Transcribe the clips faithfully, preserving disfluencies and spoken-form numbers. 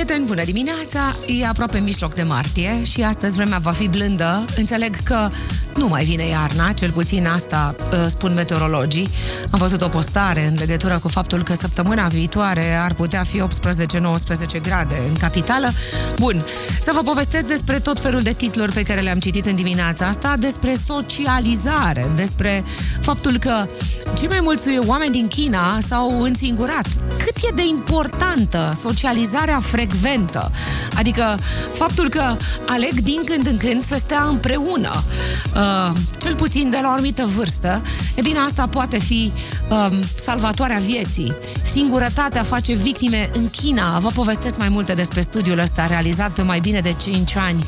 Prieteni, bună dimineața! E aproape mijloc de martie și astăzi vremea va fi blândă. Înțeleg că nu mai vine iarna, cel puțin asta spun meteorologii. Am văzut o postare în legătură cu faptul că săptămâna viitoare ar putea fi optsprezece-nouăsprezece grade în capitală. Bun, să vă povestesc despre tot felul de titluri pe care le-am citit în dimineața asta, despre socializare, despre faptul că cei mai mulți oameni din China s-au însingurat. Cât e de importantă socializarea frecventă, adică faptul că aleg din când în când să stea împreună, uh, cel puțin de la o anumită vârstă. E bine, asta poate fi uh, salvatoarea vieții. Singurătatea face victime în China. Vă povestesc mai multe despre studiul ăsta realizat pe mai bine de cinci ani.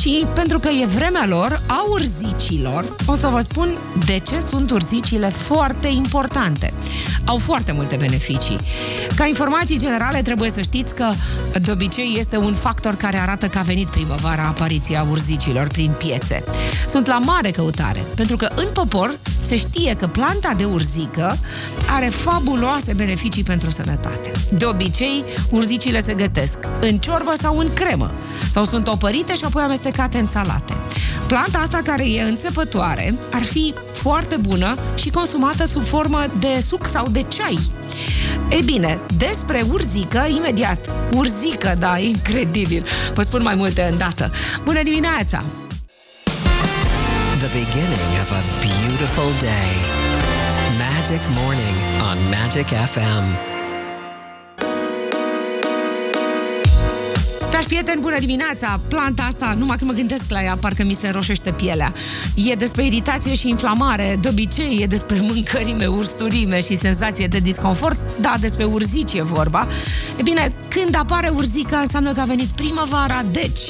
Și pentru că e vremea lor, a urzicilor, o să vă spun de ce sunt urzicile foarte importante. Au foarte multe beneficii. Ca informații generale, trebuie să știți că de obicei este un factor care arată că a venit primăvara apariția urzicilor prin piețe. Sunt la mare căutare, pentru că în popor se știe că planta de urzică are fabuloase beneficii pentru sănătate. De obicei, urzicile se gătesc în ciorbă sau în cremă, sau sunt opărite și apoi amestecate în salate. Planta asta, care e înțepătoare, ar fi foarte bună și consumată sub formă de suc sau de ceai. Ei bine, despre urzică, imediat. Urzică, da, incredibil. Vă spun mai multe îndată. Bună dimineața! The beginning of a beautiful day. Magic Morning on Magic F M. Dragi prieteni, bună dimineața! Planta asta, numai când mă gândesc la ea, parcă mi se înroșește pielea. E despre iritație și inflamare, de obicei e despre mâncărime, ursturime și senzație de disconfort, da, despre urzici e vorba. E bine, când apare urzica, înseamnă că a venit primăvara, deci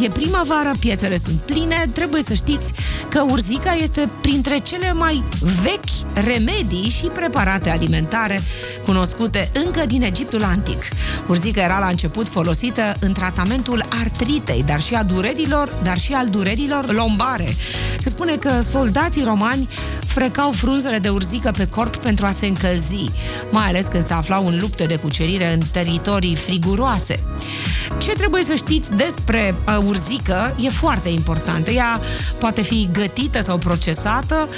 e primăvară, piețele sunt pline, trebuie să știți că urzica este printre cele mai vechi remedii și preparate alimentare cunoscute încă din Egiptul antic. Urzica era la început folosită în tratamentul artritei, dar și a durerilor, dar și al durerilor lombare. Se spune că soldații romani frecau frunzele de urzică pe corp pentru a se încălzi, mai ales când se aflau în lupte de cucerire în teritorii friguroase. Ce trebuie să știți despre urzică e foarte important. Ea poate fi gătită sau procesată,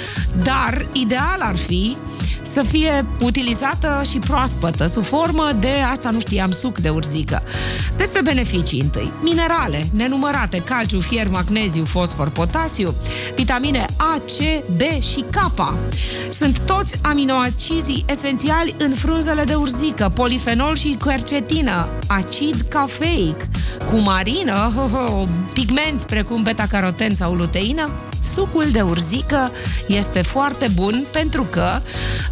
dar ideal ar fi să fie utilizată și proaspătă, sub formă de, asta nu știam, suc de urzică. Despre beneficii întâi. Minerale nenumărate, calciu, fier, magneziu, fosfor, potasiu, vitamine A, C, B și K. Sunt toți aminoacizii esențiali în frunzele de urzică, polifenol și quercetină, acid cafeic, cumarină, pigmenți precum beta-caroten sau luteină. Sucul de urzică este foarte bun pentru că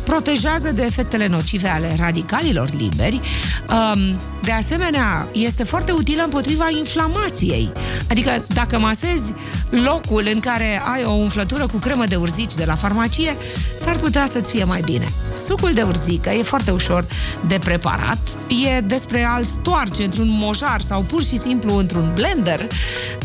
protejează de efectele nocive ale radicalilor liberi. De asemenea, este foarte utilă împotriva inflamației. Adică, dacă masezi locul în care ai o umflătură cu cremă de urzici de la farmacie, s-ar putea să-ți fie mai bine. Sucul de urzică e foarte ușor de preparat. E despre a-l stoarce într-un mojar sau pur și simplu într-un blender.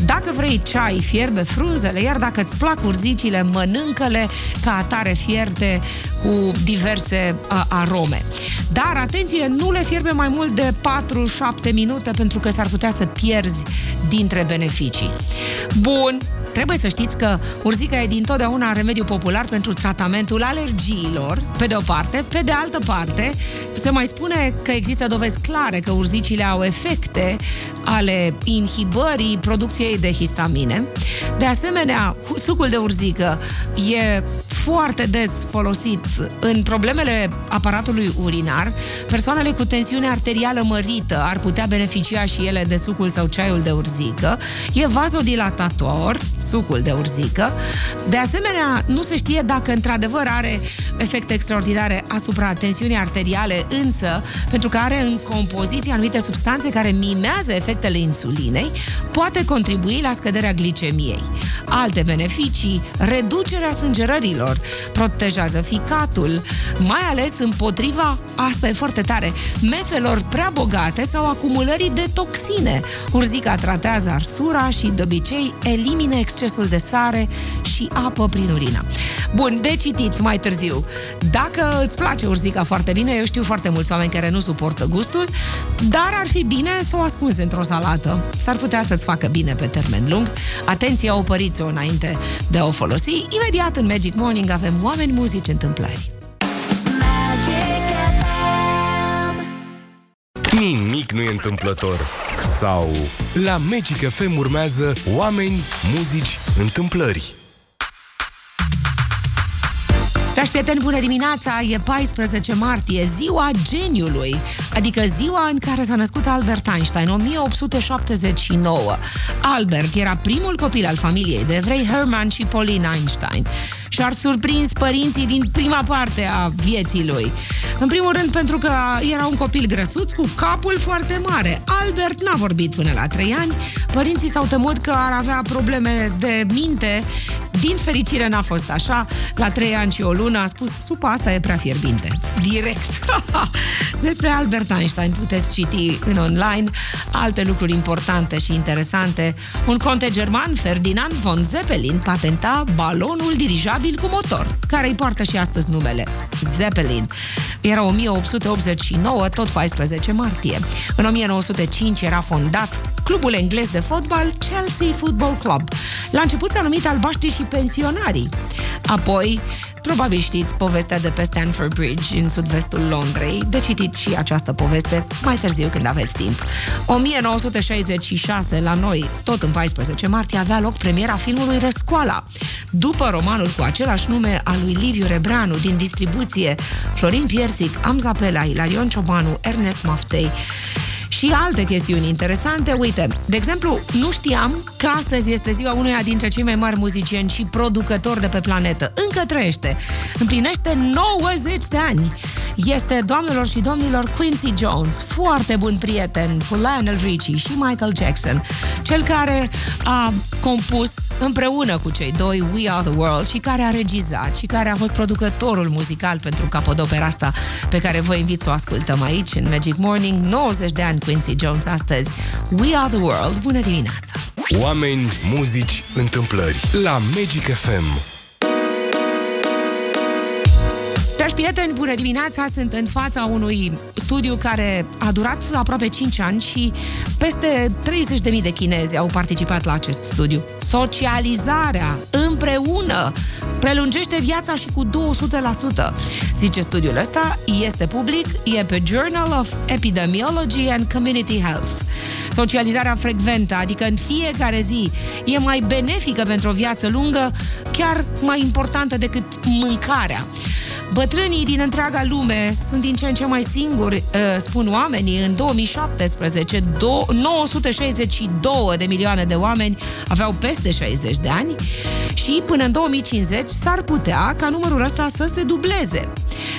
Dacă vrei ceai, fierbe frunzele, iar dacă îți plac urzicile, mănâncă-le ca atare fierte cu diverse uh, arome. Dar, atenție, nu le fierbe mai mult de patru-șapte minute, pentru că s-ar putea să pierzi dintre beneficii. Bun! Trebuie să știți că urzica e dintotdeauna remediu popular pentru tratamentul alergiilor, pe de o parte. Pe de altă parte, se mai spune că există dovezi clare că urzicile au efecte ale inhibării producției de histamine. De asemenea, sucul de urzică e foarte des folosit în problemele aparatului urinar. Persoanele cu tensiune arterială mărită ar putea beneficia și ele de sucul sau ceaiul de urzică. E vasodilatator, sucul de urzică. De asemenea, nu se știe dacă într-adevăr are efecte extraordinare asupra tensiunii arteriale, însă, pentru că are în compoziție anumite substanțe care mimează efectele insulinei, poate contribui la scăderea glicemiei. Alte beneficii: reducerea sângerărilor, protejează ficatul, mai ales împotriva, asta e foarte tare, meselor prea bogate sau acumulării de toxine. Urzica tratează arsura și, de obicei, elimine excesul de sare și apă prin urină. Bun, de citit mai târziu. Dacă îți place urzica foarte bine, eu știu foarte mulți oameni care nu suportă gustul, dar ar fi bine să o ascunzi într-o salată. S-ar putea să-ți facă bine pe termen lung. Atenție, opăriți-o înainte de a o folosi. Imediat în Magic Morning avem oameni, muzici, întâmplări. Nimic nu e întâmplător. Sau la Magic F M urmează oameni, muzici, întâmplări. Dragi prieteni, bună dimineața! E paisprezece martie, ziua geniului, adică ziua în care s-a născut Albert Einstein, o mie opt sute șaptezeci și nouă. Albert era primul copil al familiei de evrei Hermann și Pauline Einstein și ar surprins părinții din prima parte a vieții lui. În primul rând pentru că era un copil grăsuț cu capul foarte mare. Albert n-a vorbit până la trei ani, părinții s-au temut că ar avea probleme de minte. Din fericire n-a fost așa. La trei ani și o lună a spus: supa asta e prea fierbinte. Direct. Despre Albert Einstein puteți citi în online. Alte lucruri importante și interesante: un conte german, Ferdinand von Zeppelin, patenta balonul dirijabil cu motor, care îi poartă și astăzi numele, Zeppelin. Era o mie opt sute optzeci și nouă, tot paisprezece martie. În o mie nouă sute cinci era fondat clubul englez de fotbal Chelsea Football Club. La început s-a numit Albaștrii și Pensionarii. Apoi, probabil știți povestea de pe Stamford Bridge, în sud-vestul Londrei. De citit și această poveste mai târziu, când aveți timp. o mie nouă sute șaizeci și șase, la noi, tot în paisprezece martie, avea loc premiera filmului Răscoala, după romanul cu același nume al lui Liviu Rebreanu, din distribuție Florin Piersic, Amza Pellea, Ilarion Ciobanu, Ernest Maftei. Și alte chestiuni interesante, uite, de exemplu, nu știam că astăzi este ziua unuia dintre cei mai mari muzicieni și producători de pe planetă. Încă trăiește, împlinește nouăzeci de ani. Este, doamnelor și domnilor, Quincy Jones, foarte bun prieten cu Lionel Richie și Michael Jackson, cel care a compus împreună cu cei doi We Are The World și care a regizat și care a fost producătorul muzical pentru capodopera asta pe care vă invit să o ascultăm aici în Magic Morning. Nouăzeci de ani Quincy Jones astăzi. We Are The World. Bună dimineața! Oameni, muzici, întâmplări la Magic F M. Dragi prieteni, bună dimineața! Sunt în fața unui studiu care a durat aproape cinci ani și peste treizeci de mii de chinezi au participat la acest studiu. Socializarea împreună prelungește viața și cu două sute la sută. Zice studiul ăsta, este public, e pe Journal of Epidemiology and Community Health. Socializarea frecventă, adică în fiecare zi, e mai benefică pentru o viață lungă, chiar mai importantă decât mâncarea. Bătrânii din întreaga lume sunt din ce în ce mai singuri, spun oamenii. În două mii șaptesprezece, nouă sute șaizeci și două de milioane de oameni aveau peste șaizeci de ani și până în două mii cincizeci s-ar putea ca numărul ăsta să se dubleze.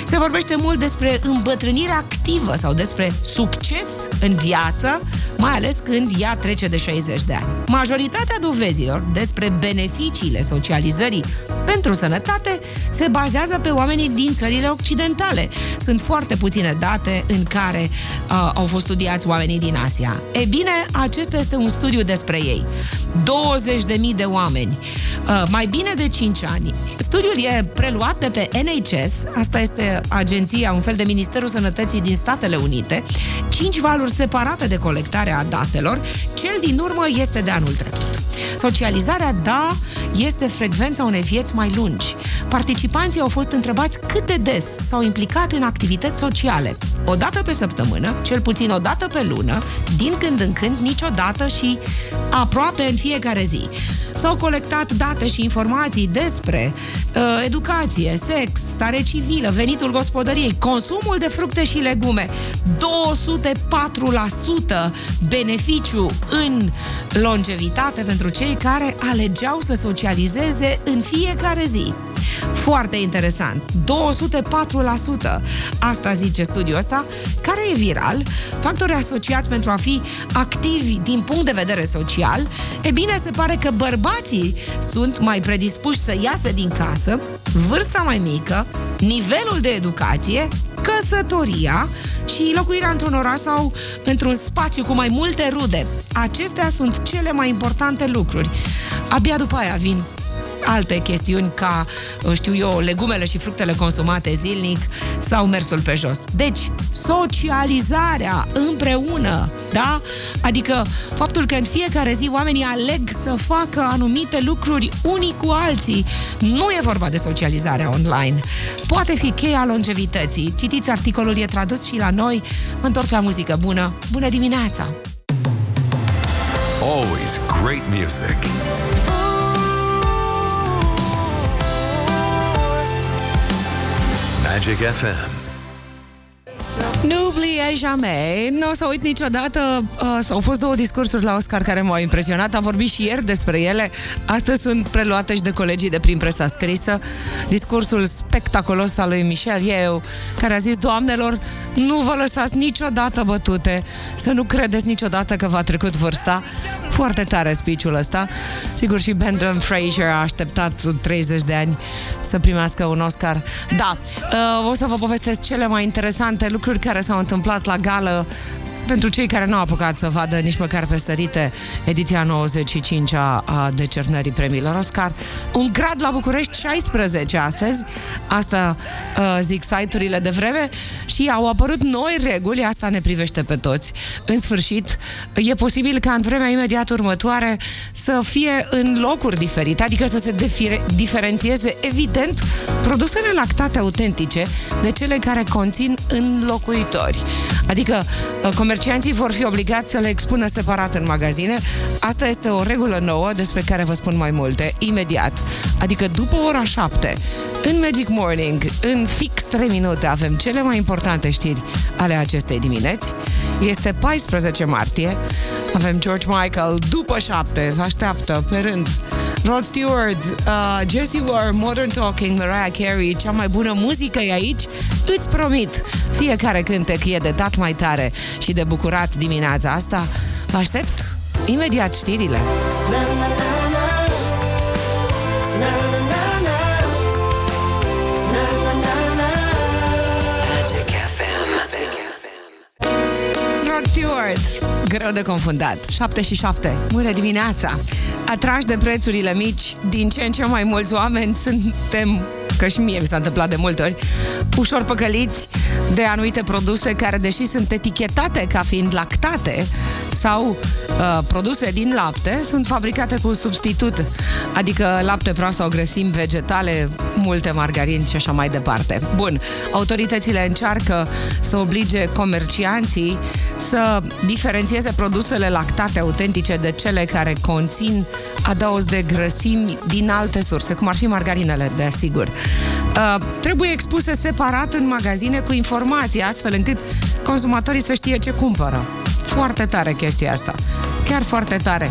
Se vorbește mult despre îmbătrânirea activă sau despre succes în viață, mai ales când ea trece de șaizeci de ani. Majoritatea dovezilor despre beneficiile socializării pentru sănătate se bazează pe oamenii din țările occidentale. Sunt foarte puține date în care uh, au fost studiați oamenii din Asia. E bine, acesta este un studiu despre ei. douăzeci de mii de oameni, uh, mai bine de cinci ani. Studiul e preluat de pe N H S, asta este agenția, un fel de Ministerul Sănătății din Statele Unite. Cinci valuri separate de colectare a datelor, cel din urmă este de anul trecut. Socializarea, da, este frecvența unei vieți mai lungi. Participanții au fost întrebați cât de des s-au implicat în activități sociale. O dată pe săptămână, cel puțin o dată pe lună, din când în când, niciodată și aproape în fiecare zi. S-au colectat date și informații despre uh, educație, sex, stare civilă, venitul gospodăriei, consumul de fructe și legume. două sute patru la sută beneficiu în longevitate pentru cei care alegeau să socializeze în fiecare zi. Foarte interesant, două sute patru la sută, asta zice studiul ăsta, care e viral. Factori asociați pentru a fi activi din punct de vedere social: e bine, se pare că bărbații sunt mai predispuși să iasă din casă, vârsta mai mică, nivelul de educație, căsătoria și locuirea într-un oraș sau într-un spațiu cu mai multe rude. Acestea sunt cele mai importante lucruri. Abia după aia vin alte chestiuni ca, știu eu, legumele și fructele consumate zilnic sau mersul pe jos. Deci, socializarea împreună, da? Adică faptul că în fiecare zi oamenii aleg să facă anumite lucruri unii cu alții. Nu e vorba de socializarea online. Poate fi cheia longevității. Citiți articolul, e tradus și la noi. Mă întorc la muzică bună. Bună dimineața! Always great music. Magic F M. N'oubliez jamais. Nu o să uit niciodată. Uh, au fost două discursuri la Oscar care m-au impresionat. Am vorbit și ieri despre ele. Astăzi sunt preluate și de colegii de prin presa scrisă. Discursul spectaculos al lui Michelle Yeoh, care a zis: doamnelor, nu vă lăsați niciodată bătute, să nu credeți niciodată că v-a trecut vârsta. Foarte tare speech-ul ăsta. Sigur și Brendan Fraser a așteptat treizeci de ani să primească un Oscar. Da, uh, o să vă povestesc cele mai interesante lucruri care s-au întâmplat la gală pentru cei care n-au apucat să vadă nici măcar pe sărite ediția nouăzeci și cinci a, a decernării premiilor Oscar. Un grad la București, șaisprezece astăzi, asta uh, zic site-urile de vreme, și au apărut noi reguli, asta ne privește pe toți. În sfârșit, e posibil ca în vremea imediat următoare să fie în locuri diferite, adică să se defire, diferențieze evident produsele lactate autentice de cele care conțin înlocuitori. Adică uh, comercializarea Comercianții vor fi obligați să le expună separat în magazine. Asta este o regulă nouă despre care vă spun mai multe imediat. Adică după ora șapte, în Magic Morning, în fix trei minute, avem cele mai importante știri ale acestei dimineți. Este paisprezece martie, avem George Michael după șapte, așteaptă pe rând. Rod Stewart, uh, Jesse Ware, Modern Talking, Mariah Carey, cea mai bună muzică e aici. Îți promit, fiecare cântec e de dat mai tare și de bucurat dimineața asta. Vă aștept imediat știrile. Rod Stewart, greu de confundat. șapte și șapte, bună dimineața. Atrași de prețurile mici, din ce în ce mai mulți oameni suntem, că și mie mi s-a întâmplat de multe ori, ușor păcăliți de anumite produse care, deși sunt etichetate ca fiind lactate sau uh, produse din lapte, sunt fabricate cu substitut, adică lapte praf sau grăsimi vegetale, multe margarini și așa mai departe. Bun, autoritățile încearcă să oblige comercianții să diferențieze produsele lactate autentice de cele care conțin adaos de grăsimi din alte surse, cum ar fi margarinele, desigur. Uh, trebuie expuse separat în magazine cu informații, astfel încât consumatorii să știe ce cumpără. Foarte tare chestia asta. Chiar foarte tare.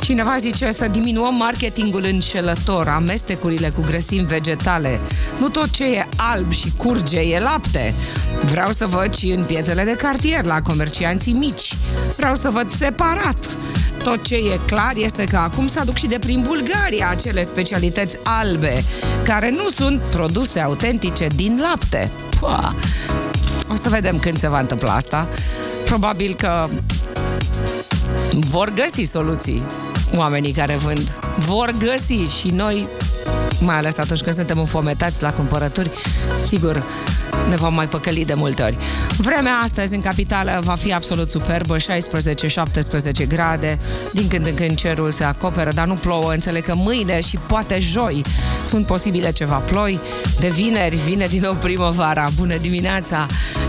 Cineva zice să diminuăm marketingul înșelător, amestecurile cu grăsimi vegetale. Nu tot ce e alb și curge e lapte. Vreau să văd și în piețele de cartier, la comercianții mici. Vreau să văd separat. Tot ce e clar este că acum se aduc și de prin Bulgaria acele specialități albe, care nu sunt produse autentice din lapte. Pua. O să vedem când se va întâmpla asta. Probabil că vor găsi soluții oamenii care vând. Vor găsi și noi, mai ales atunci când suntem înfometați la cumpărături, sigur, ne vom mai păcăli de multe ori. Vremea astăzi în capitală va fi absolut superbă, șaisprezece-șaptesprezece grade, din când în când cerul se acoperă, dar nu plouă. Înțeleg că mâine și poate joi sunt posibile ceva ploi. De vineri vine din nou primăvara. Bună dimineața!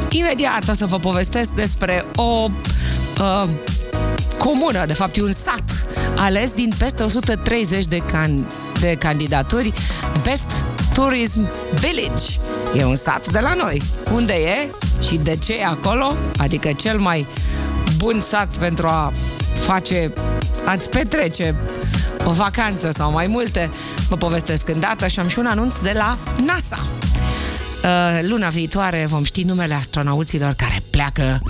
Imediat o să vă povestesc despre o... Uh, comună, de fapt e un sat ales din peste o sută treizeci de, can- de candidaturi. Best Tourism Village e un sat de la noi. Unde e și de ce e acolo? Adică cel mai bun sat pentru a face, a-ți petrece o vacanță sau mai multe. Vă povestesc îndată și am și un anunț de la NASA. Luna viitoare vom ști numele astronauților care pleacă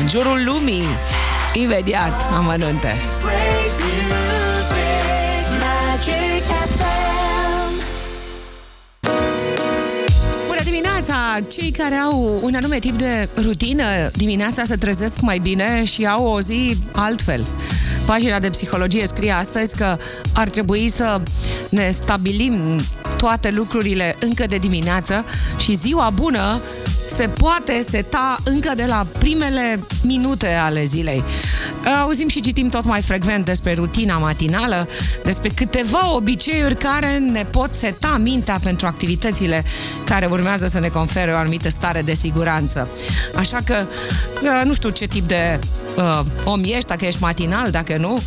în jurul lumii. Imediat, amănunte. Bună dimineața! dimineața, cei care au un anume tip de rutină dimineața se trezesc mai bine și au o zi altfel. Pagina de psihologie scrie astăzi că ar trebui să ne stabilim toate lucrurile încă de dimineață și ziua bună se poate seta încă de la primele minute ale zilei. Auzim și citim tot mai frecvent despre rutina matinală, despre câteva obiceiuri care ne pot seta mintea pentru activitățile care urmează să ne confere o anumită stare de siguranță. Așa că, nu știu ce tip de uh, om ești, dacă ești matinal, dacă nu,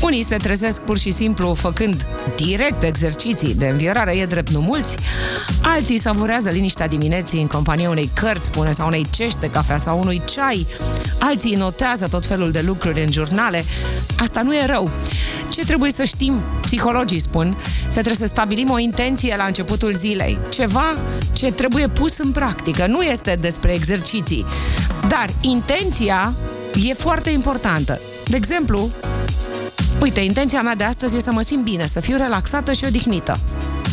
unii se trezesc pur și simplu făcând direct exerciții de înviorare, e drept, nu mulți, alții savurează liniștea dimineții în compania unei cărți, spune, sau unei cești de cafea sau unui ceai, alții notează tot felul de lucruri în jurnale. Asta nu e rău. Ce trebuie să știm? Psihologii spun că trebuie să stabilim o intenție la începutul zilei, ceva ce trebuie pus în practică. Nu este despre exerciții, dar intenția e foarte importantă. De exemplu, uite, intenția mea de astăzi e să mă simt bine, să fiu relaxată și odihnită.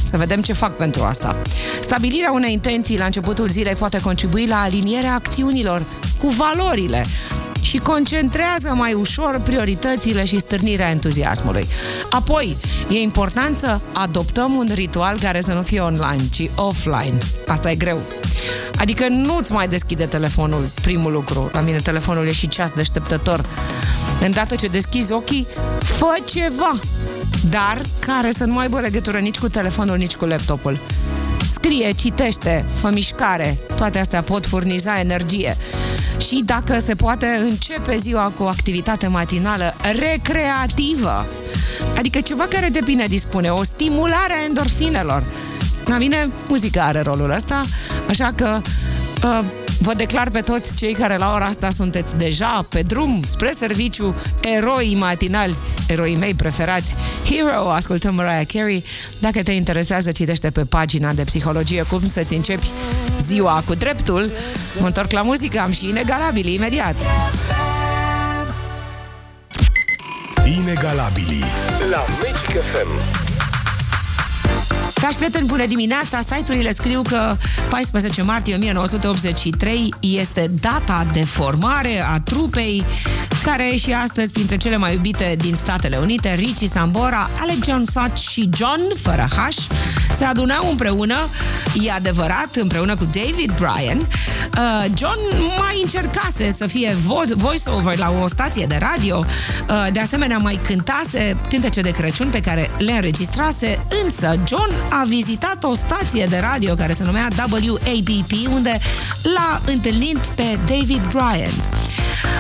Să vedem ce fac pentru asta. Stabilirea unei intenții la începutul zilei poate contribui la alinierea acțiunilor cu valorile și concentrează mai ușor prioritățile și stârnirea entuziasmului. Apoi, e important să adoptăm un ritual care să nu fie online, ci offline. Asta e greu. Adică nu-ți mai deschide telefonul, primul lucru. La mine telefonul e și ceas deșteptător. Îndată ce deschizi ochii, fă ceva, dar care să nu aibă legătură nici cu telefonul, nici cu laptopul. Scrie, citește, fă mișcare, toate astea pot furniza energie. Și dacă se poate, începe ziua cu o activitate matinală recreativă. Adică ceva care de bine dispune, o stimulare a endorfinelor. La mine, muzica are rolul ăsta, așa că uh, vă declar pe toți cei care la ora asta sunteți deja pe drum spre serviciu, eroi matinali, eroii mei preferați. Hero, ascultăm Mariah Carey. Dacă te interesează, citește pe pagina de psihologie cum să-ți începi ziua cu dreptul. Mă întorc la muzică, am și inegalabili imediat. Inegalabili la Magic F M. Dragi prieteni, bună dimineața! Site-urile scriu că paisprezece martie o mie nouă sute optzeci și trei este data de formare a trupei care e și astăzi printre cele mai iubite din Statele Unite. Richie Sambora, Alec John Such și John, fără H, se adunau împreună, e adevărat, împreună cu David Bryan. John mai încercase să fie voice-over la o stație de radio, de asemenea mai cântase cântece de Crăciun pe care le înregistrase, însă John a vizitat o stație de radio care se numea W A P P, unde l-a întâlnit pe David Bryan.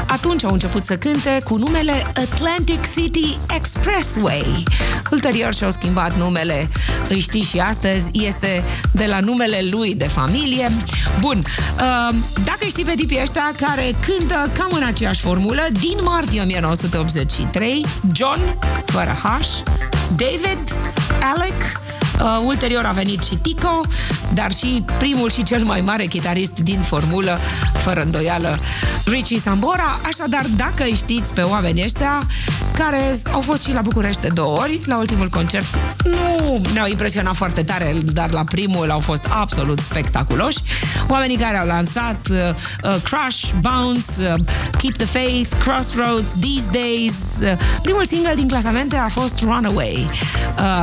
Atunci au început să cânte cu numele Atlantic City Expressway. Ulterior și-au schimbat numele, îi știi și astăzi, este de la numele lui de familie. Bun, dacă știi pe tipii ăștia care cântă cam în aceeași formulă, din martie o mie nouă sute optzeci și trei, John, fără H, David, Alec, Uh, ulterior a venit și Tico, dar și primul și cel mai mare chitarist din formulă, fără îndoială, Richie Sambora. Așadar, dacă îi știți pe oamenii ăștia, care au fost și la București de două ori, la ultimul concert nu ne-au impresionat foarte tare, dar la primul au fost absolut spectaculoși. Oamenii care au lansat uh, uh, Crush, Bounce, uh, Keep the Faith, Crossroads, These Days. Uh, primul single din clasamente a fost Runaway.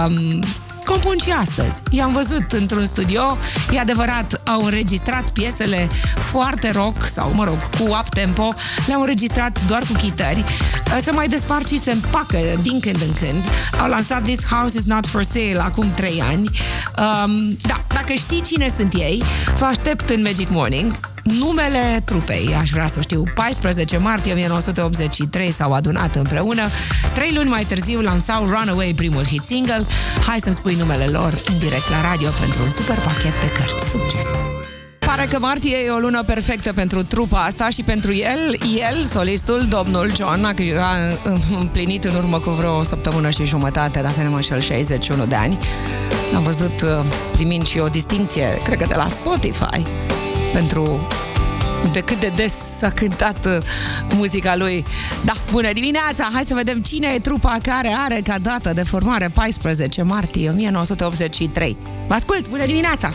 Um, Compun și astăzi. I-am văzut într-un studio, e adevărat, au înregistrat piesele foarte rock, sau, mă rog, cu up-tempo, le-au înregistrat doar cu chitări, se mai despart și se împacă din când în când. Au lansat This House Is Not For Sale acum trei ani. Um, da, dacă știi cine sunt ei, vă aștept în Magic Morning. Numele trupei, aș vrea să știu. Paisprezece martie o mie nouă sute optzeci și trei s-au adunat împreună. Trei luni mai târziu lansau Runaway, primul hit single. Hai să-mi spui numele lor în direct la radio pentru un super pachet de cărți. Succes! Pare că martie e o lună perfectă pentru trupa asta și pentru el. El, solistul, domnul John, a împlinit în urmă cu vreo săptămână și jumătate, dacă nu mă înșel, șaizeci și unu de ani. L-am văzut primind și o distincție, cred că de la Spotify, pentru de cât de des s-a cântat muzica lui. Da, bună dimineața! Hai să vedem cine e trupa care are ca dată de formare paisprezece martie o mie nouă sute optzeci și trei. Vă ascult! Bună dimineața!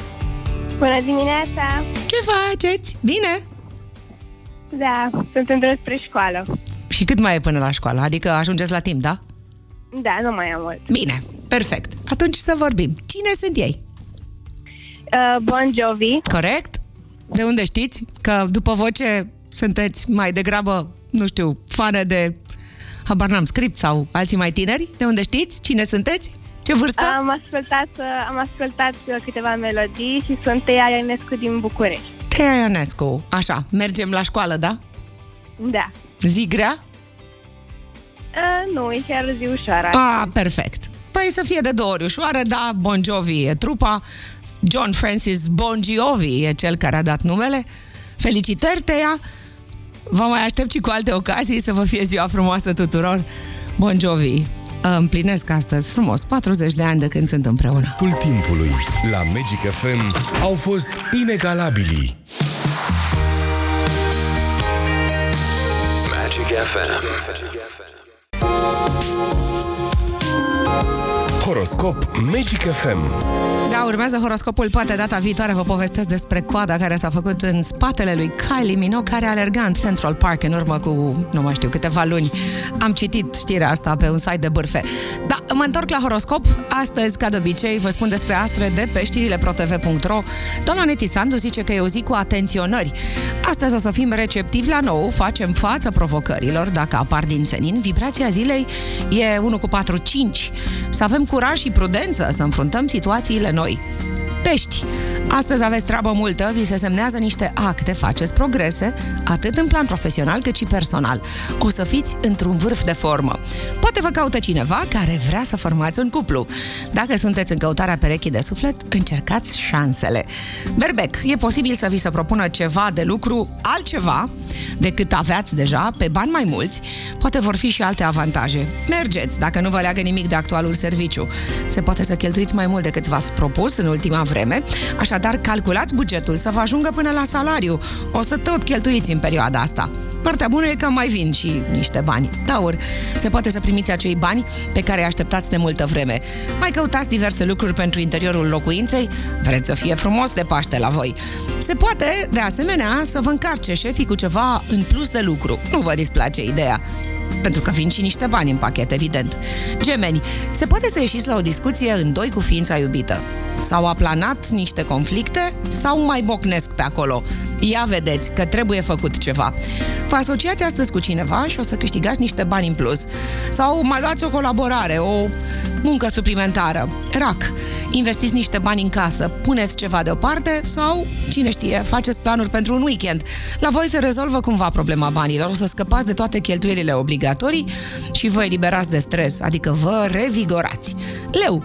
Bună dimineața! Ce faceți? Bine? Da, sunt în drum spre școală. Și cât mai e până la școală? Adică ajungeți la timp, da? Da, nu mai am mult. Bine, perfect. Atunci să vorbim. Cine sunt ei? Uh, Bon Jovi. Corect. De unde știți că după voce sunteți mai degrabă, nu știu, fane de, habar n-am, Script sau alții mai tineri? De unde știți? Cine sunteți? Ce vârstă? Am ascultat, am ascultat câteva melodii și sunt Tea Ionescu din București. Tea Ionescu. Așa, mergem la școală, da? Da. Zi grea? Uh, nu, e chiar zi ușoară. Ah, perfect. Păi să fie de două ori ușoară, da, Bon Jovi e trupa. John Francis Bon Jovi e cel care a dat numele. Felicitări, Tea! Vă mai aștept și cu alte ocazii, să vă fie ziua frumoasă tuturor. Bon Jovi, împlinesc astăzi frumos patruzeci de ani de când sunt împreună. Restul timpului la Magic F M au fost inegalabili. Magic F M. Horoscop Magic F M. Da, urmează horoscopul, poate data viitoare vă povestesc despre coada care s-a făcut în spatele lui Kylie Minogue, care alerga în Central Park în urmă cu, nu mai știu, câteva luni. Am citit știrea asta pe un site de bârfe. Da, mă întorc la horoscop. Astăzi, ca de obicei, vă spun despre astre de pe știrile pro t v punct r o. Doamna Neti Sandu zice că e o zi cu atenționări. Astăzi o să fim receptivi la nou, facem față provocărilor dacă apar din senin. Vibrația zilei e unu cu patru, cinci. Să avem curaj și prudență să înfruntăm situațiile noi. Pești, astăzi aveți treabă multă, vi se semnează niște acte, faceți progrese, atât în plan profesional cât și personal. O să fiți într-un vârf de formă. Poate vă caută cineva care vrea să formați un cuplu. Dacă sunteți în căutarea perechii de suflet, încercați șansele. Berbec, e posibil să vi se propună ceva de lucru, altceva decât aveați deja, pe bani mai mulți. Poate vor fi și alte avantaje. Mergeți, dacă nu vă leagă nimic de actualul serviciu. Se poate să cheltuiți mai mult decât v-ați propus în ultima vreme, așadar calculați bugetul să vă ajungă până la salariu. O să tot cheltuiți în perioada asta. Partea bună e că mai vin și niște bani. Taur, se poate să primiți acei bani pe care îi așteptați de multă vreme. Mai căutați diverse lucruri pentru interiorul locuinței, vreți să fie frumos de Paște la voi. Se poate, de asemenea, să vă încarce șefii cu ceva în plus de lucru. Nu vă displace ideea, pentru că vin și niște bani în pachet, evident. Gemeni, se poate să ieșiți la o discuție în doi cu ființa iubită. S-au aplanat niște conflicte sau mai bocnesc pe acolo. Ia vedeți că trebuie făcut ceva. Vă asociați astăzi cu cineva și o să câștigați niște bani în plus. Sau mai luați o colaborare, o muncă suplimentară. Rac, investiți niște bani în casă, puneți ceva deoparte sau, cine știe, faceți planuri pentru un weekend. La voi se rezolvă cumva problema banilor, o să scăpați de toate cheltuielile obligatorii și vă eliberați de stres, adică vă revigorați. Leu,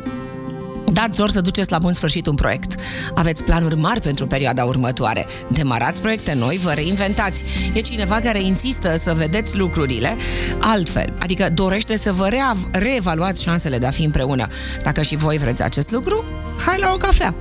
dați zor să duceți la bun sfârșit un proiect. Aveți planuri mari pentru perioada următoare. Demarați proiecte noi, vă reinventați. E cineva care insistă să vedeți lucrurile altfel, adică dorește să vă re- reevaluați șansele de a fi împreună. Dacă și voi vreți acest lucru, hai la o cafea.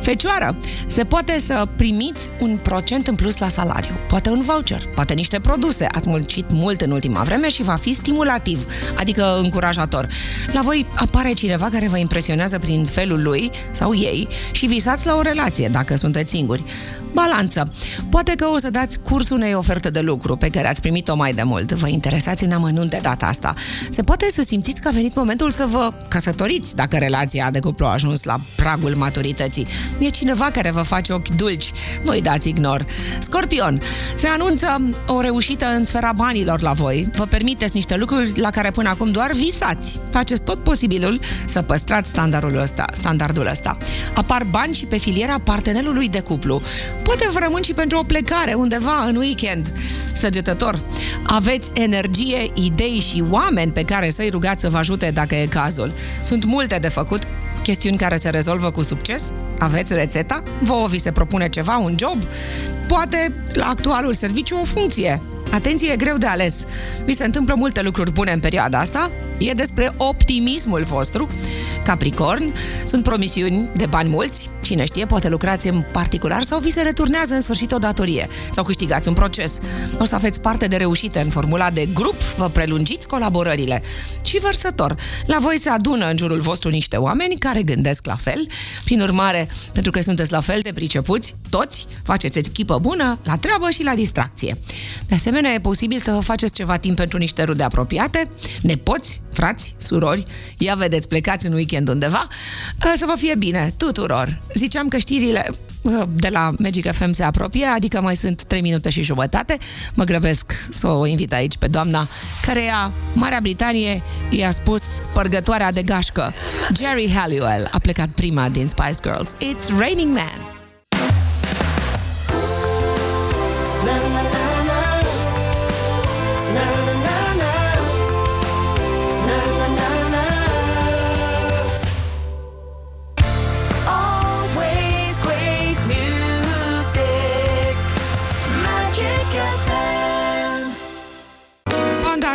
Fecioară, se poate să primiți un procent în plus la salariu. Poate un voucher, poate niște produse. Ați muncit mult în ultima vreme și va fi stimulativ, adică încurajator. La voi apare cineva care vă impresionează prin felul lui sau ei și visați la o relație dacă sunteți singuri. Balanță. Poate că o să dați curs unei oferte de lucru pe care ați primit-o mai de mult. Vă interesați în amănunt de data asta. Se poate să simțiți că a venit momentul să vă căsătoriți dacă relația de cuplu a ajuns la pragul maturității. E cineva care vă face ochi dulci. Nu-i dați ignor. Scorpion. Se anunță o reușită în sfera banilor la voi. Vă permiteți niște lucruri la care până acum doar visați. Faceți tot posibilul să păstrați standardul ăsta. standardul ăsta. Apar bani și pe filiera partenerului de cuplu. Poate vă rămân și pentru o plecare undeva în weekend. Săgetător, aveți energie, idei și oameni pe care să-i rugați să vă ajute dacă e cazul. Sunt multe de făcut, chestiuni care se rezolvă cu succes. Aveți rețeta? Vouă vi se propune ceva, un job? Poate la actualul serviciu o funcție. Atenție, e greu de ales. Vi se întâmplă multe lucruri bune în perioada asta. E despre optimismul vostru. Capricorn, sunt promisiuni de bani mulți. cine știe, poate lucrați în particular sau vi se returnează în sfârșit o datorie sau câștigați un proces. O să aveți parte de reușite în formula de grup, vă prelungiți colaborările. Și vărsător, la voi se adună în jurul vostru niște oameni care gândesc la fel. Prin urmare, pentru că sunteți la fel de pricepuți, toți faceți echipă bună, la treabă și la distracție. De asemenea, e posibil să vă faceți ceva timp pentru niște rude apropiate, nepoți, frați, surori, ia vedeți, plecați în weekend undeva, să vă fie bine tuturor. Ziceam că știrile de la Magic F M se apropie, adică mai sunt trei minute și jumătate. Mă grăbesc să o invit aici pe doamna căreia Marea Britanie i-a spus spărgătoarea de gașcă. Jerry Halliwell a plecat prima din Spice Girls. It's Raining Man.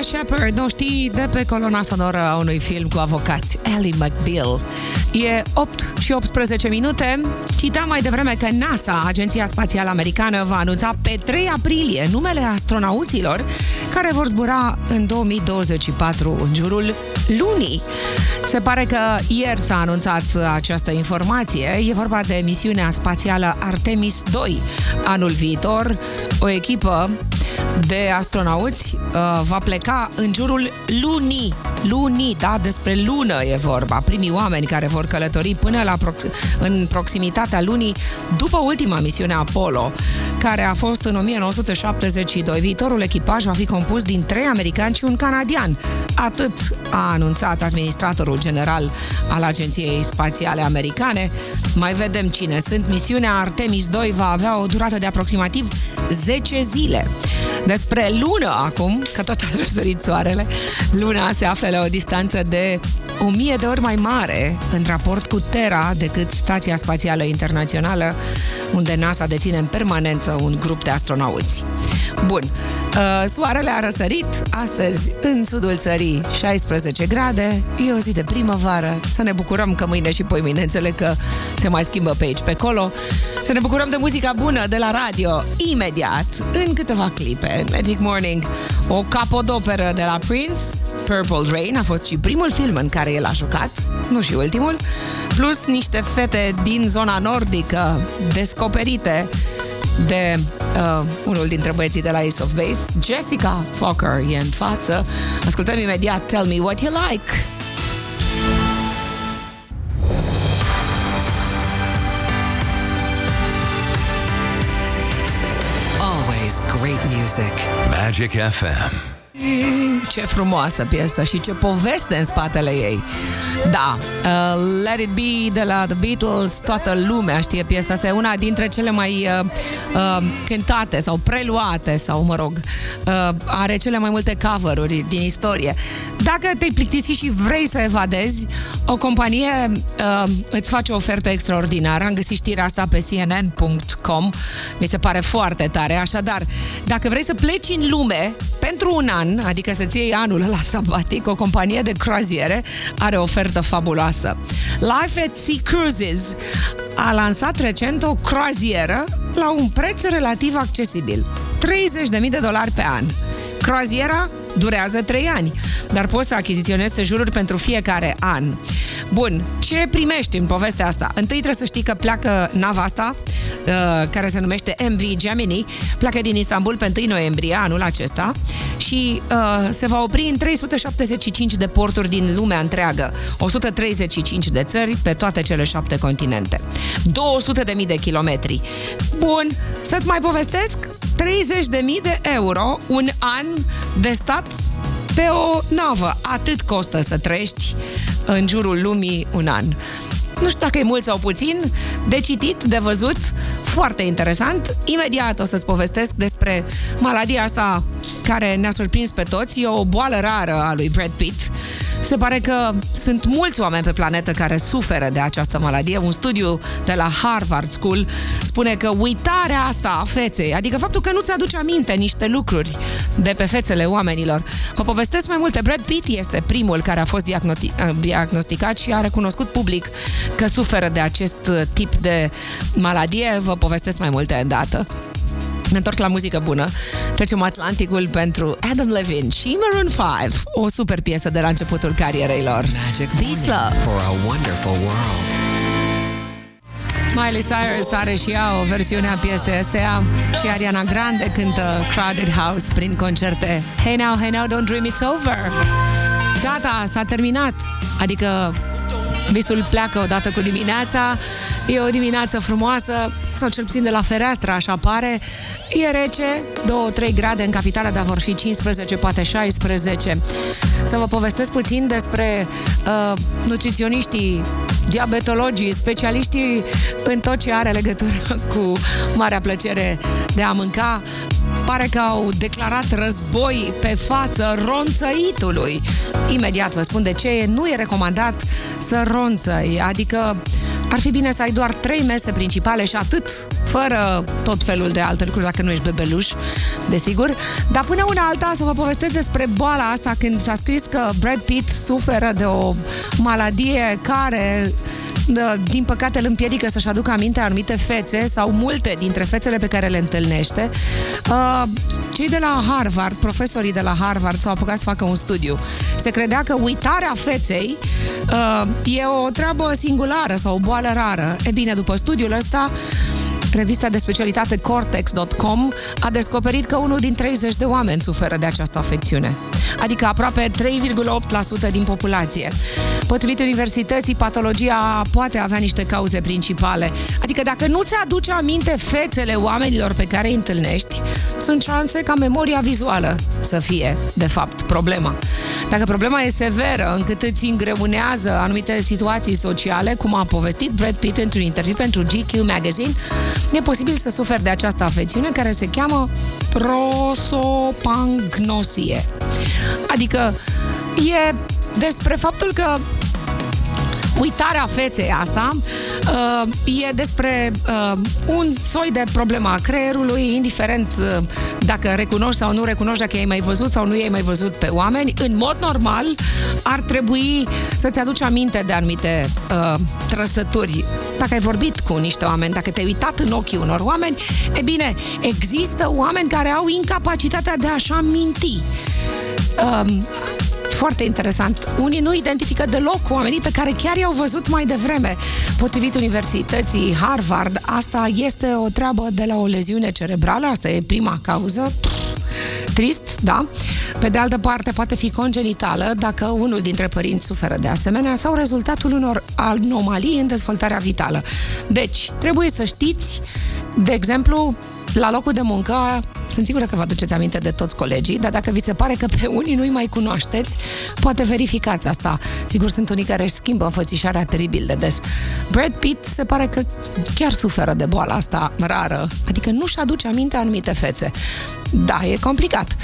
Shepherd, nu știi, de pe coloana sonoră a unui film cu avocați, Ally McBeal. E opt și optsprezece minute. Citam mai devreme că NASA, Agenția Spațială Americană, va anunța pe trei aprilie numele astronauților care vor zbura în două mii douăzeci și patru în jurul Lunii. Se pare că ieri s-a anunțat această informație. E vorba de misiunea spațială Artemis doi. Anul viitor, o echipă de astronauți uh, va pleca în jurul Lunii. Lunii, da? Despre lună e vorba. Primii oameni care vor călători până la prox- în proximitatea Lunii după ultima misiune Apollo, care a fost în o mie nouă sute șaptezeci și doi. Viitorul echipaj va fi compus din trei americani și un canadian. Atât a anunțat administratorul general al Agenției Spațiale Americane. Mai vedem cine sunt. Misiunea Artemis doi va avea o durată de aproximativ zece zile. Despre lună acum, că tot a răsărit soarele, luna se află la o distanță de o mie de ori mai mare în raport cu Terra decât Stația Spațială Internațională, unde NASA deține în permanență un grup de astronauți. Bun, soarele a răsărit astăzi în sudul țării, șaisprezece grade, e o zi de primăvară, să ne bucurăm că mâine și poimine, înțeleg că se mai schimbă pe aici, pe acolo, să ne bucurăm de muzica bună de la radio, imediat, în câteva clipe. Magic Morning, o capodoperă de la Prince, Purple Rain, a fost și primul film în care el a jucat, nu și ultimul, plus niște fete din zona nordică descoperite de uh, unul dintre băieții de la Ace of Base. Jessica Fokker e în față. Ascultăm imediat Tell Me What You Like. Always great music. Magic F M. Ce frumoasă piesă și ce poveste în spatele ei. Da, uh, Let It Be de la The Beatles, toată lumea știe piesa asta, e una dintre cele mai uh, uh, cântate sau preluate sau, mă rog, uh, are cele mai multe cover-uri din istorie. Dacă te-ai plictisit și vrei să evadezi, o companie uh, îți face o ofertă extraordinară. Am găsit știrea asta pe C N N punct com. Mi se pare foarte tare. Așadar, dacă vrei să pleci în lume pentru un an, adică să-ți iei anul ăla sabatic, o companie de croaziere are o ofertă fabuloasă. Life at Sea Cruises a lansat recent o croazieră la un preț relativ accesibil, treizeci de mii de dolari pe an. Croaziera durează trei ani, dar poți să achiziționezi sejururi pentru fiecare an. Bun, ce primești în povestea asta? Întâi trebuie să știi că pleacă nava asta, care se numește M V Gemini, pleacă din Istanbul pe întâi noiembrie anul acesta și uh, se va opri în trei sute șaptezeci și cinci de porturi din lumea întreagă, o sută treizeci și cinci de țări pe toate cele șapte continente, două sute de mii de kilometri. Bun, să-ți mai povestesc, treizeci de mii de euro un an de stat pe o navă. Atât costă să trăiești în jurul lumii un an. Nu știu dacă e mult sau puțin, de citit, de văzut, foarte interesant. Imediat o să-ți povestesc despre maladia asta care ne-a surprins pe toți. E o boală rară a lui Brad Pitt, Se pare că sunt mulți oameni pe planetă care suferă de această maladie. Un studiu de la Harvard School spune că uitarea asta a feței, adică faptul că nu-ți aduce aminte niște lucruri de pe fețele oamenilor. Vă povestesc mai multe. Brad Pitt este primul care a fost diagnosticat și a recunoscut public că suferă de acest tip de maladie. Vă povestesc mai multe îndată. Ne întorc la muzică bună. Trecem Atlanticul pentru Adam Levine și Maroon cinci. O super piesă de la începutul carierei lor. This Love. For a wonderful world. Miley Cyrus are și ea o versiune a piesei astea și Ariana Grande cântă Crowded House prin concerte. Hey now, hey now, don't dream it's over. Gata, s-a terminat. Adică visul pleacă odată cu dimineața. E o dimineață frumoasă, sau cel puțin de la fereastră, așa pare. E rece, doi trei grade în capitală, dar vor fi cincisprezece, poate șaisprezece. Să vă povestesc puțin despre uh, nutriționiștii, diabetologii, specialiștii în tot ce are legătură cu marea plăcere de a mânca. Pare că au declarat război pe față ronțăitului. Imediat vă spun de ce nu e recomandat să ronțăi, adică ar fi bine să ai doar trei mese principale și atât, fără tot felul de alte lucruri, dacă nu ești bebeluș, desigur. Dar până una alta să vă povestesc despre boala asta, când s-a scris că Brad Pitt suferă de o maladie care, din păcate, îl împiedică să-și aducă aminte anumite fețe sau multe dintre fețele pe care le întâlnește. Cei de la Harvard, profesorii de la Harvard, s-au apucat să facă un studiu. Se credea că uitarea feței e o treabă singulară sau o boală rară. E bine, după studiul ăsta, revista de specialitate Cortex punct com a descoperit că unul din treizeci de oameni suferă de această afecțiune, adică aproape trei virgulă opt la sută din populație. Potrivit Universității, patologia poate avea niște cauze principale, adică dacă nu ți-aduce aminte fețele oamenilor pe care îi întâlnești, sunt șanse ca memoria vizuală să fie, de fapt, problema. Dacă problema e severă, încât îți îngreunează anumite situații sociale, cum a povestit Brad Pitt într-un interviu pentru G Q Magazine, e posibil să suferi de această afecțiune care se cheamă prosopagnosie. Adică e despre faptul că uitarea feței asta uh, e despre uh, un soi de problemă a creierului, indiferent uh, dacă recunoști sau nu recunoști, dacă i-ai mai văzut sau nu i-ai mai văzut pe oameni. În mod normal ar trebui să-ți aduci aminte de anumite uh, trăsături. Dacă ai vorbit cu niște oameni, dacă te-ai uitat în ochii unor oameni, e bine, există oameni care au incapacitatea de a-și aminti. Uh, Foarte interesant. Unii nu identifică deloc oamenii pe care chiar i-au văzut mai devreme. Potrivit Universității Harvard, asta este o treabă de la o leziune cerebrală, asta e prima cauză. Trist, da? Pe de altă parte, poate fi congenitală dacă unul dintre părinți suferă de asemenea sau rezultatul unor anomalii în dezvoltarea vitală. Deci, trebuie să știți, de exemplu, la locul de muncă, sunt sigură că vă aduceți aminte de toți colegii, dar dacă vi se pare că pe unii nu-i mai cunoașteți, poate verificați asta. Sigur, sunt unii care își schimbă înfățișarea teribil de des. Brad Pitt se pare că chiar suferă de boala asta rară, adică nu-și aduce aminte anumite fețe. Da, e complicat.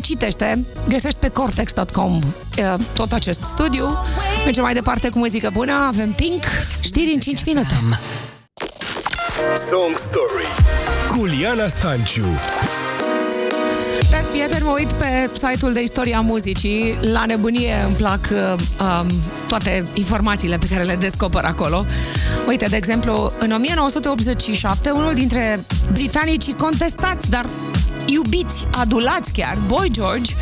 Citește, găsești pe cortex punct com tot acest studiu. Mergem mai departe cu muzică bună, avem Pink, știri în cinci minute. Song Story cu Liana Stanciu. Dragi prieteni, mă uit pe site-ul de istoria muzicii. La nebunie îmi plac um, toate informațiile pe care le descoper acolo. Uite, de exemplu, în o mie nouă sute optzeci și șapte, unul dintre britanicii contestați, dar iubiți, adulați chiar, Boy George,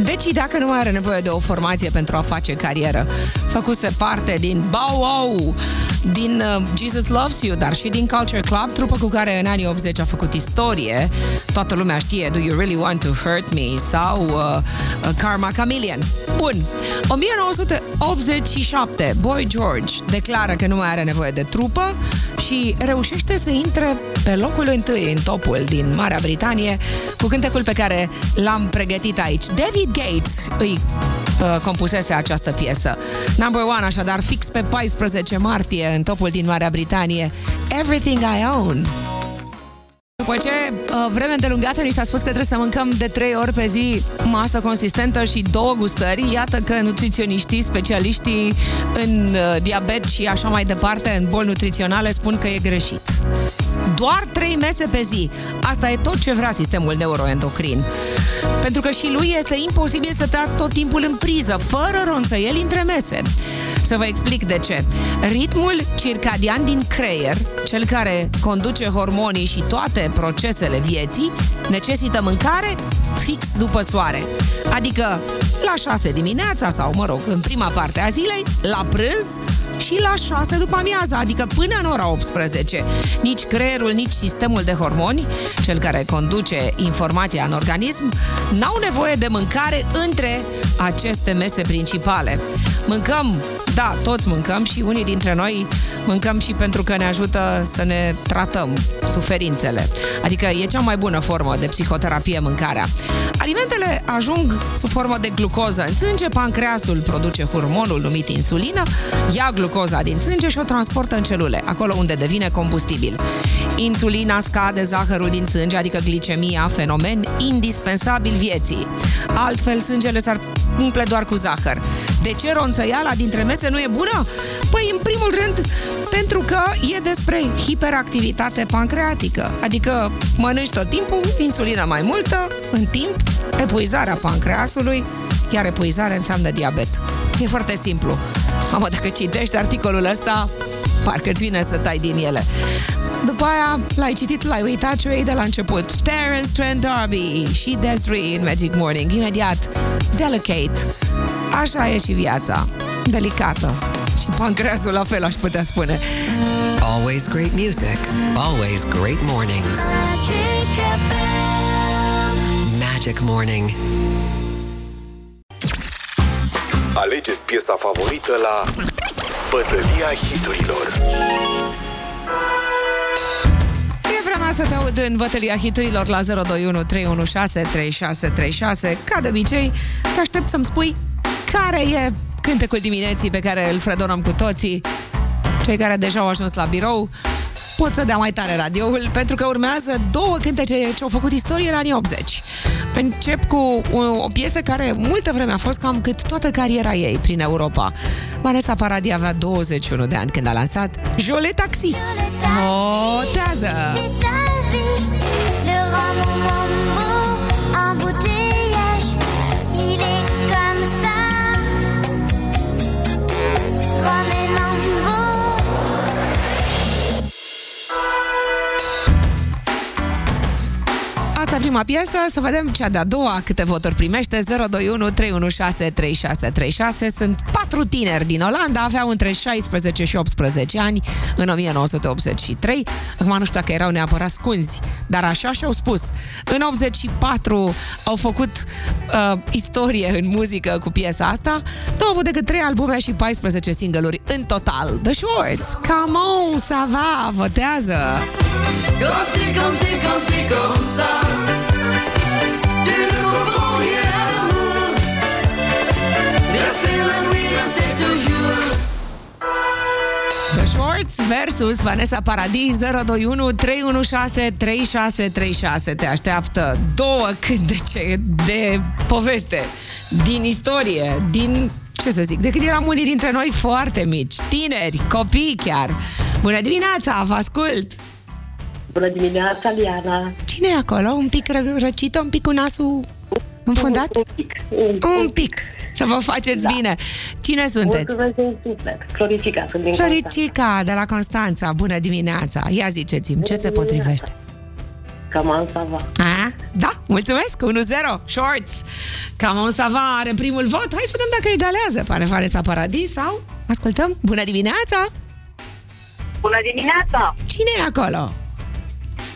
decidea că nu mai are nevoie de o formație pentru a face carieră. Făcuse parte din Bow Wow, din uh, Jesus Loves You, dar și din Culture Club, trupă cu care în anii optzeci a făcut istorie. Toată lumea știe Do You Really Want to Hurt Me sau uh, Karma Chameleon. Bun, o mie nouă sute optzeci și șapte, Boy George declară că nu mai are nevoie de trupă și reușește să intre pe locul întâi în topul din Marea Britanie cu cântecul pe care l-am pregătit aici. David Gates îi uh, compusese această piesă. Number one, așadar, fix pe paisprezece martie, în topul din Marea Britanie, Everything I Own. După ce vreme îndelungată ni s-a spus că trebuie să mâncăm de trei ori pe zi masă consistentă și două gustări, iată că nutriționiștii, specialiștii în diabet și așa mai departe, în boli nutriționale, spun că e greșit. Doar trei mese pe zi. Asta e tot ce vrea sistemul neuroendocrin. Pentru că și lui este imposibil să stea tot timpul în priză, fără ronțăieli între mese. Să vă explic de ce. Ritmul circadian din creier, cel care conduce hormonii și toate procesele vieții, necesită mâncare fix după soare. Adică la șase dimineața sau, mă rog, în prima parte a zilei, la prânz și la șase după amiază, adică până în ora optsprezece. Nici creierul, nici sistemul de hormoni, cel care conduce informația în organism, n-au nevoie de mâncare între aceste mese principale. Mâncăm, da, toți mâncăm și unii dintre noi mâncăm și pentru că ne ajută să ne tratăm suferințele. Adică e cea mai bună formă de psihoterapie mâncarea. Alimentele ajung sub formă de glucoză în sânge, pancreasul produce hormonul numit insulină, ia glucoza din sânge și o transportă în celule, acolo unde devine combustibil. Insulina scade zahărul din sânge, adică glicemia, fenomen indispensabil vieții. Altfel, sângele s-ar umple doar cu zahăr. De ce ronțăiala dintre mese nu e bună? Păi, în primul rând, pentru că e despre hiperactivitate pancreatică, adică mănânci tot timpul, insulină mai multă, în timp, epuizarea pancreasului, iar epuizarea înseamnă diabet. E foarte simplu. Mamă, dacă citești articolul ăsta, parcă-ți vine să tai din ele. După aia, l-ai citit, l-ai uitat și o iei de la început. Terence Trent D'Arby și Desiree în Magic Morning. Imediat, delicate. Așa e și viața. Delicată. Și pancreasul la fel, aș putea spune. Always great music. Always great mornings. Magic Morning. Alegeți piesa favorită la Bătălia Hiturilor. Să te aud în bătălia hiturilor la zero doi unu, trei unu șase, trei șase trei șase. Ca de obicei, te aștept să-mi spui care e cântecul dimineții pe care îl fredonăm cu toții. Cei care deja au ajuns la birou pot să dea mai tare radioul, pentru că urmează două cântece ce au făcut istorie în anii optzeci. Încep cu o, o piesă care multă vreme a fost cam cât toată cariera ei prin Europa. Vanessa Paradis avea douăzeci și unu de ani când a lansat Jolie Taxi. Notează! Prima piesă, să vedem cea de-a doua, câte voturi primește. Zero doi unu, trei unu șase, trei șase trei șase. Sunt patru tineri din Olanda, aveau între șaisprezece și optsprezece ani în o mie nouă sute optzeci și trei. Acum nu știu dacă erau neapărat scunzi, dar așa și-au spus. În optzeci și patru au făcut uh, istorie în muzică cu piesa asta. Nu au avut decât trei albume și paisprezece single-uri în total. The Shorts, Come On, Ça Va, votează! Comme si, comme si, comme si, comme ça. Versus Vanessa Paradis. Zero doi unu, trei unu șase, trei șase trei șase. Te așteaptă două cântece de poveste din istorie, din, ce să zic, de când eram unii dintre noi foarte mici, tineri, copii chiar. Bună dimineața, vă ascult! Bună dimineața, Liana! Cine e acolo? Un pic ră- răcită, un pic cu nasul înfundat? Un pic, un, un pic. Să vă faceți da. Bine. Cine sunteți? Floricica, sunt din Floricica, de la Constanța. Bună dimineața. Ia ziceți-mi, bună ce dimineața. Se potrivește? Come on, ça va. A? Da, mulțumesc. unu zero. Shorts. Come on, ça va are primul vot. Hai să vedem dacă egalează. Pare Vanessa Paradis sau ascultăm. Bună dimineața. Bună dimineața. Cine e acolo?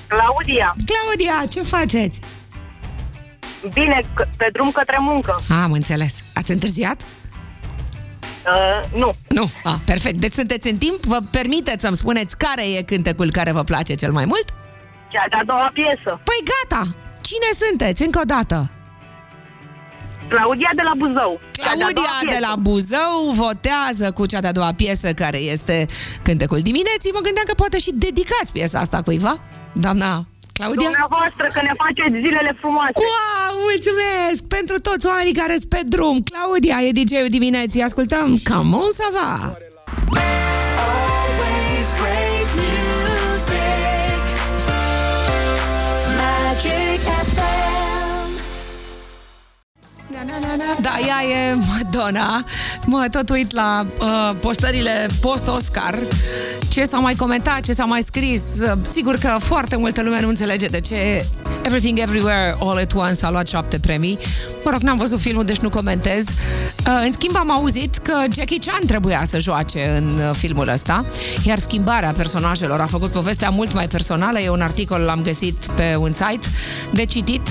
Claudia. Claudia, ce faceți? Bine, pe drum către muncă. Am înțeles. Ați întârziat? Uh, nu. Nu, ah, perfect. Deci sunteți în timp. Vă permiteți să-mi spuneți care e cântecul care vă place cel mai mult? Cea de-a doua piesă. Păi gata! Cine sunteți? Încă o dată. Claudia de la Buzău. Claudia de la Buzău votează cu cea de-a doua piesă, care este cântecul dimineții. Mă gândeam că poate și dedicați piesa asta cuiva. Doamna Claudia? Dumneavoastră, că ne faceți zilele frumoase. Wow, mulțumesc! Pentru toți oamenii care sunt pe drum. Claudia e D J-ul dimineții. Ascultăm Come On Ça Va! Always great music. Magic F M. Na, na, na, na. Da, ea e Madonna. Mă tot uit la uh, postările post-Oscar. Ce s-a mai comentat, ce s-a mai scris. Sigur că foarte multă lume nu înțelege de ce Everything Everywhere All at Once a luat șapte premii. Mă rog, n-am văzut filmul, deci nu comentez. Uh, în schimb, am auzit că Jackie Chan trebuia să joace în filmul ăsta, iar schimbarea personajelor a făcut povestea mult mai personală. E un articol, l-am găsit pe un site de citit.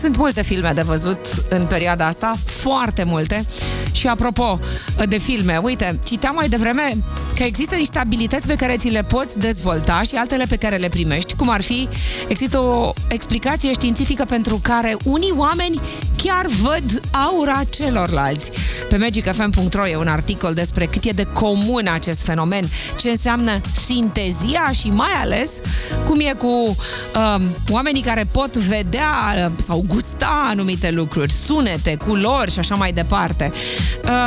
Sunt multe filme de văzut în perioada asta, foarte multe. Și apropo de filme, uite, citeam mai devreme că există niște abilități pe care ți le poți dezvolta și altele pe care le primești, cum ar fi, există o explicație științifică pentru care unii oameni chiar văd aura celorlalți. Pe magic f m punct r o e un articol despre cât e de comun acest fenomen, ce înseamnă sintezia și mai ales cum e cu um, oamenii care pot vedea sau gusta anumite lucruri, sunete, culori și așa mai departe.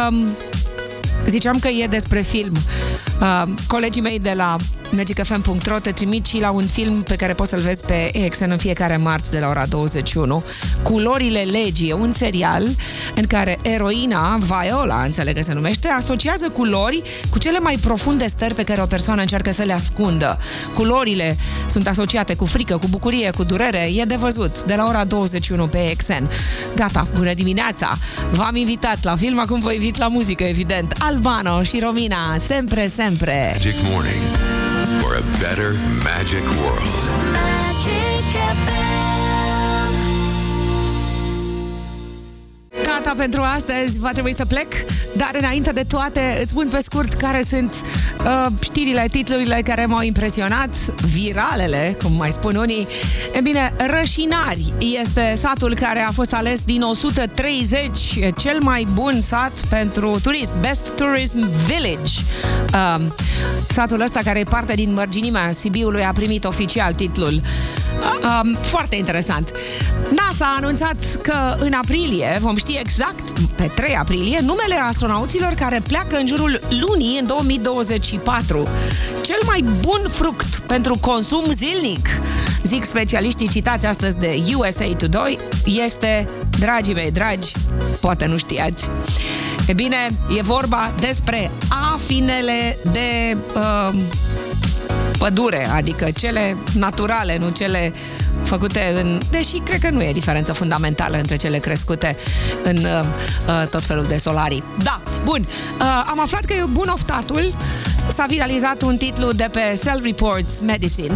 Um, ziceam că e despre film. Uh, colegii mei de la magic f m punct r o te trimit și la un film pe care poți să-l vezi pe E X N în fiecare marți de la ora douăzeci și unu. Culorile legii, un serial în care eroina, Viola, înțeleg că se numește, asociază culori cu cele mai profunde stări pe care o persoană încearcă să le ascundă. Culorile sunt asociate cu frică, cu bucurie, cu durere. E de văzut de la ora douăzeci și unu pe E X N. Gata, bună dimineața! V-am invitat la film, acum vă invit la muzică, evident. Albano și Romina, sempre, sempre. Magic Morning for a better magic world. Gata pentru astăzi, va trebui să plec, dar înainte de toate îți spun pe scurt care sunt uh, știrile, titlurile care m-au impresionat, viralele, cum mai spun unii. E bine, Rășinari este satul care a fost ales din o sută treizeci cel mai bun sat pentru turism, Best Tourism Village. Uh, satul ăsta, care e parte din mărginimea Sibiului, a primit oficial titlul. Uh, um, foarte interesant. NASA a anunțat că în aprilie vom ști exact, pe trei aprilie, numele astronauților care pleacă în jurul lunii în două mii douăzeci și patru. Cel mai bun fruct pentru consum zilnic, zic specialiștii citați astăzi de U S A Today, este, dragii mei dragi, poate nu știați. E bine, e vorba despre afinele de uh, pădure, adică cele naturale, nu cele făcute în... Deși cred că nu e diferență fundamentală între cele crescute în uh, tot felul de solarii. Da, bun. Uh, am aflat că e bun oftatul. S-a viralizat un titlu de pe Cell Reports Medicine.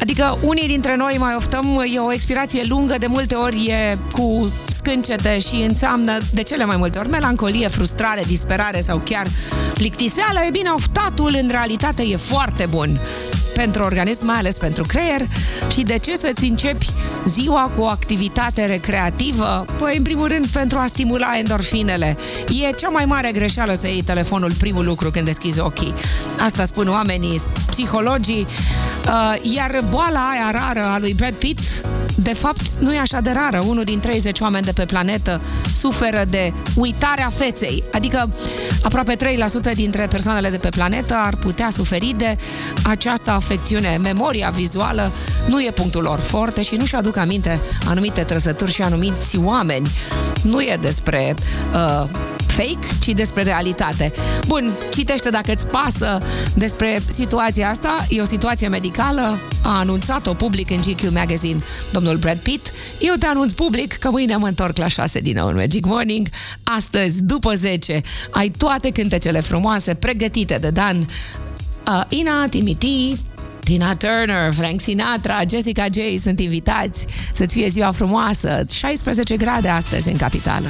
Adică unii dintre noi mai oftăm, e o expirație lungă, de multe ori e cu scâncete și înseamnă de cele mai multe ori melancolie, frustrare, disperare sau chiar plictiseală. E bine, oftatul în realitate e foarte bun pentru organism, mai ales pentru creier. Și de ce să-ți începi ziua cu o activitate recreativă? Păi, în primul rând, pentru a stimula endorfinele. E cea mai mare greșeală să iei telefonul primul lucru când deschizi ochii. Asta spun oamenii, psihologii. Iar boala aia rară a lui Brad Pitt, de fapt, nu e așa de rară. Unul din treizeci oameni de pe planetă suferă de uitarea feței. Adică aproape trei la sută dintre persoanele de pe planetă ar putea suferi de această afecțiune. Memoria vizuală nu e punctul lor forte și nu-și aduc aminte anumite trăsături și anumiți oameni. Nu e despre uh, fake, ci despre realitate. Bun, citește dacă îți pasă despre situația asta. E o situație medicală, a anunțat-o public în G Q Magazine domnul Brad Pitt. Eu te anunț public că mâine mă întorc la șase din nou în Magic Morning. Astăzi, după zece, ai toate cântecele frumoase pregătite de Dan. Uh, Ina, Timiti, Tina Turner, Frank Sinatra, Jessica J sunt invitați. Să-ți fie ziua frumoasă. șaisprezece grade astăzi în capitală.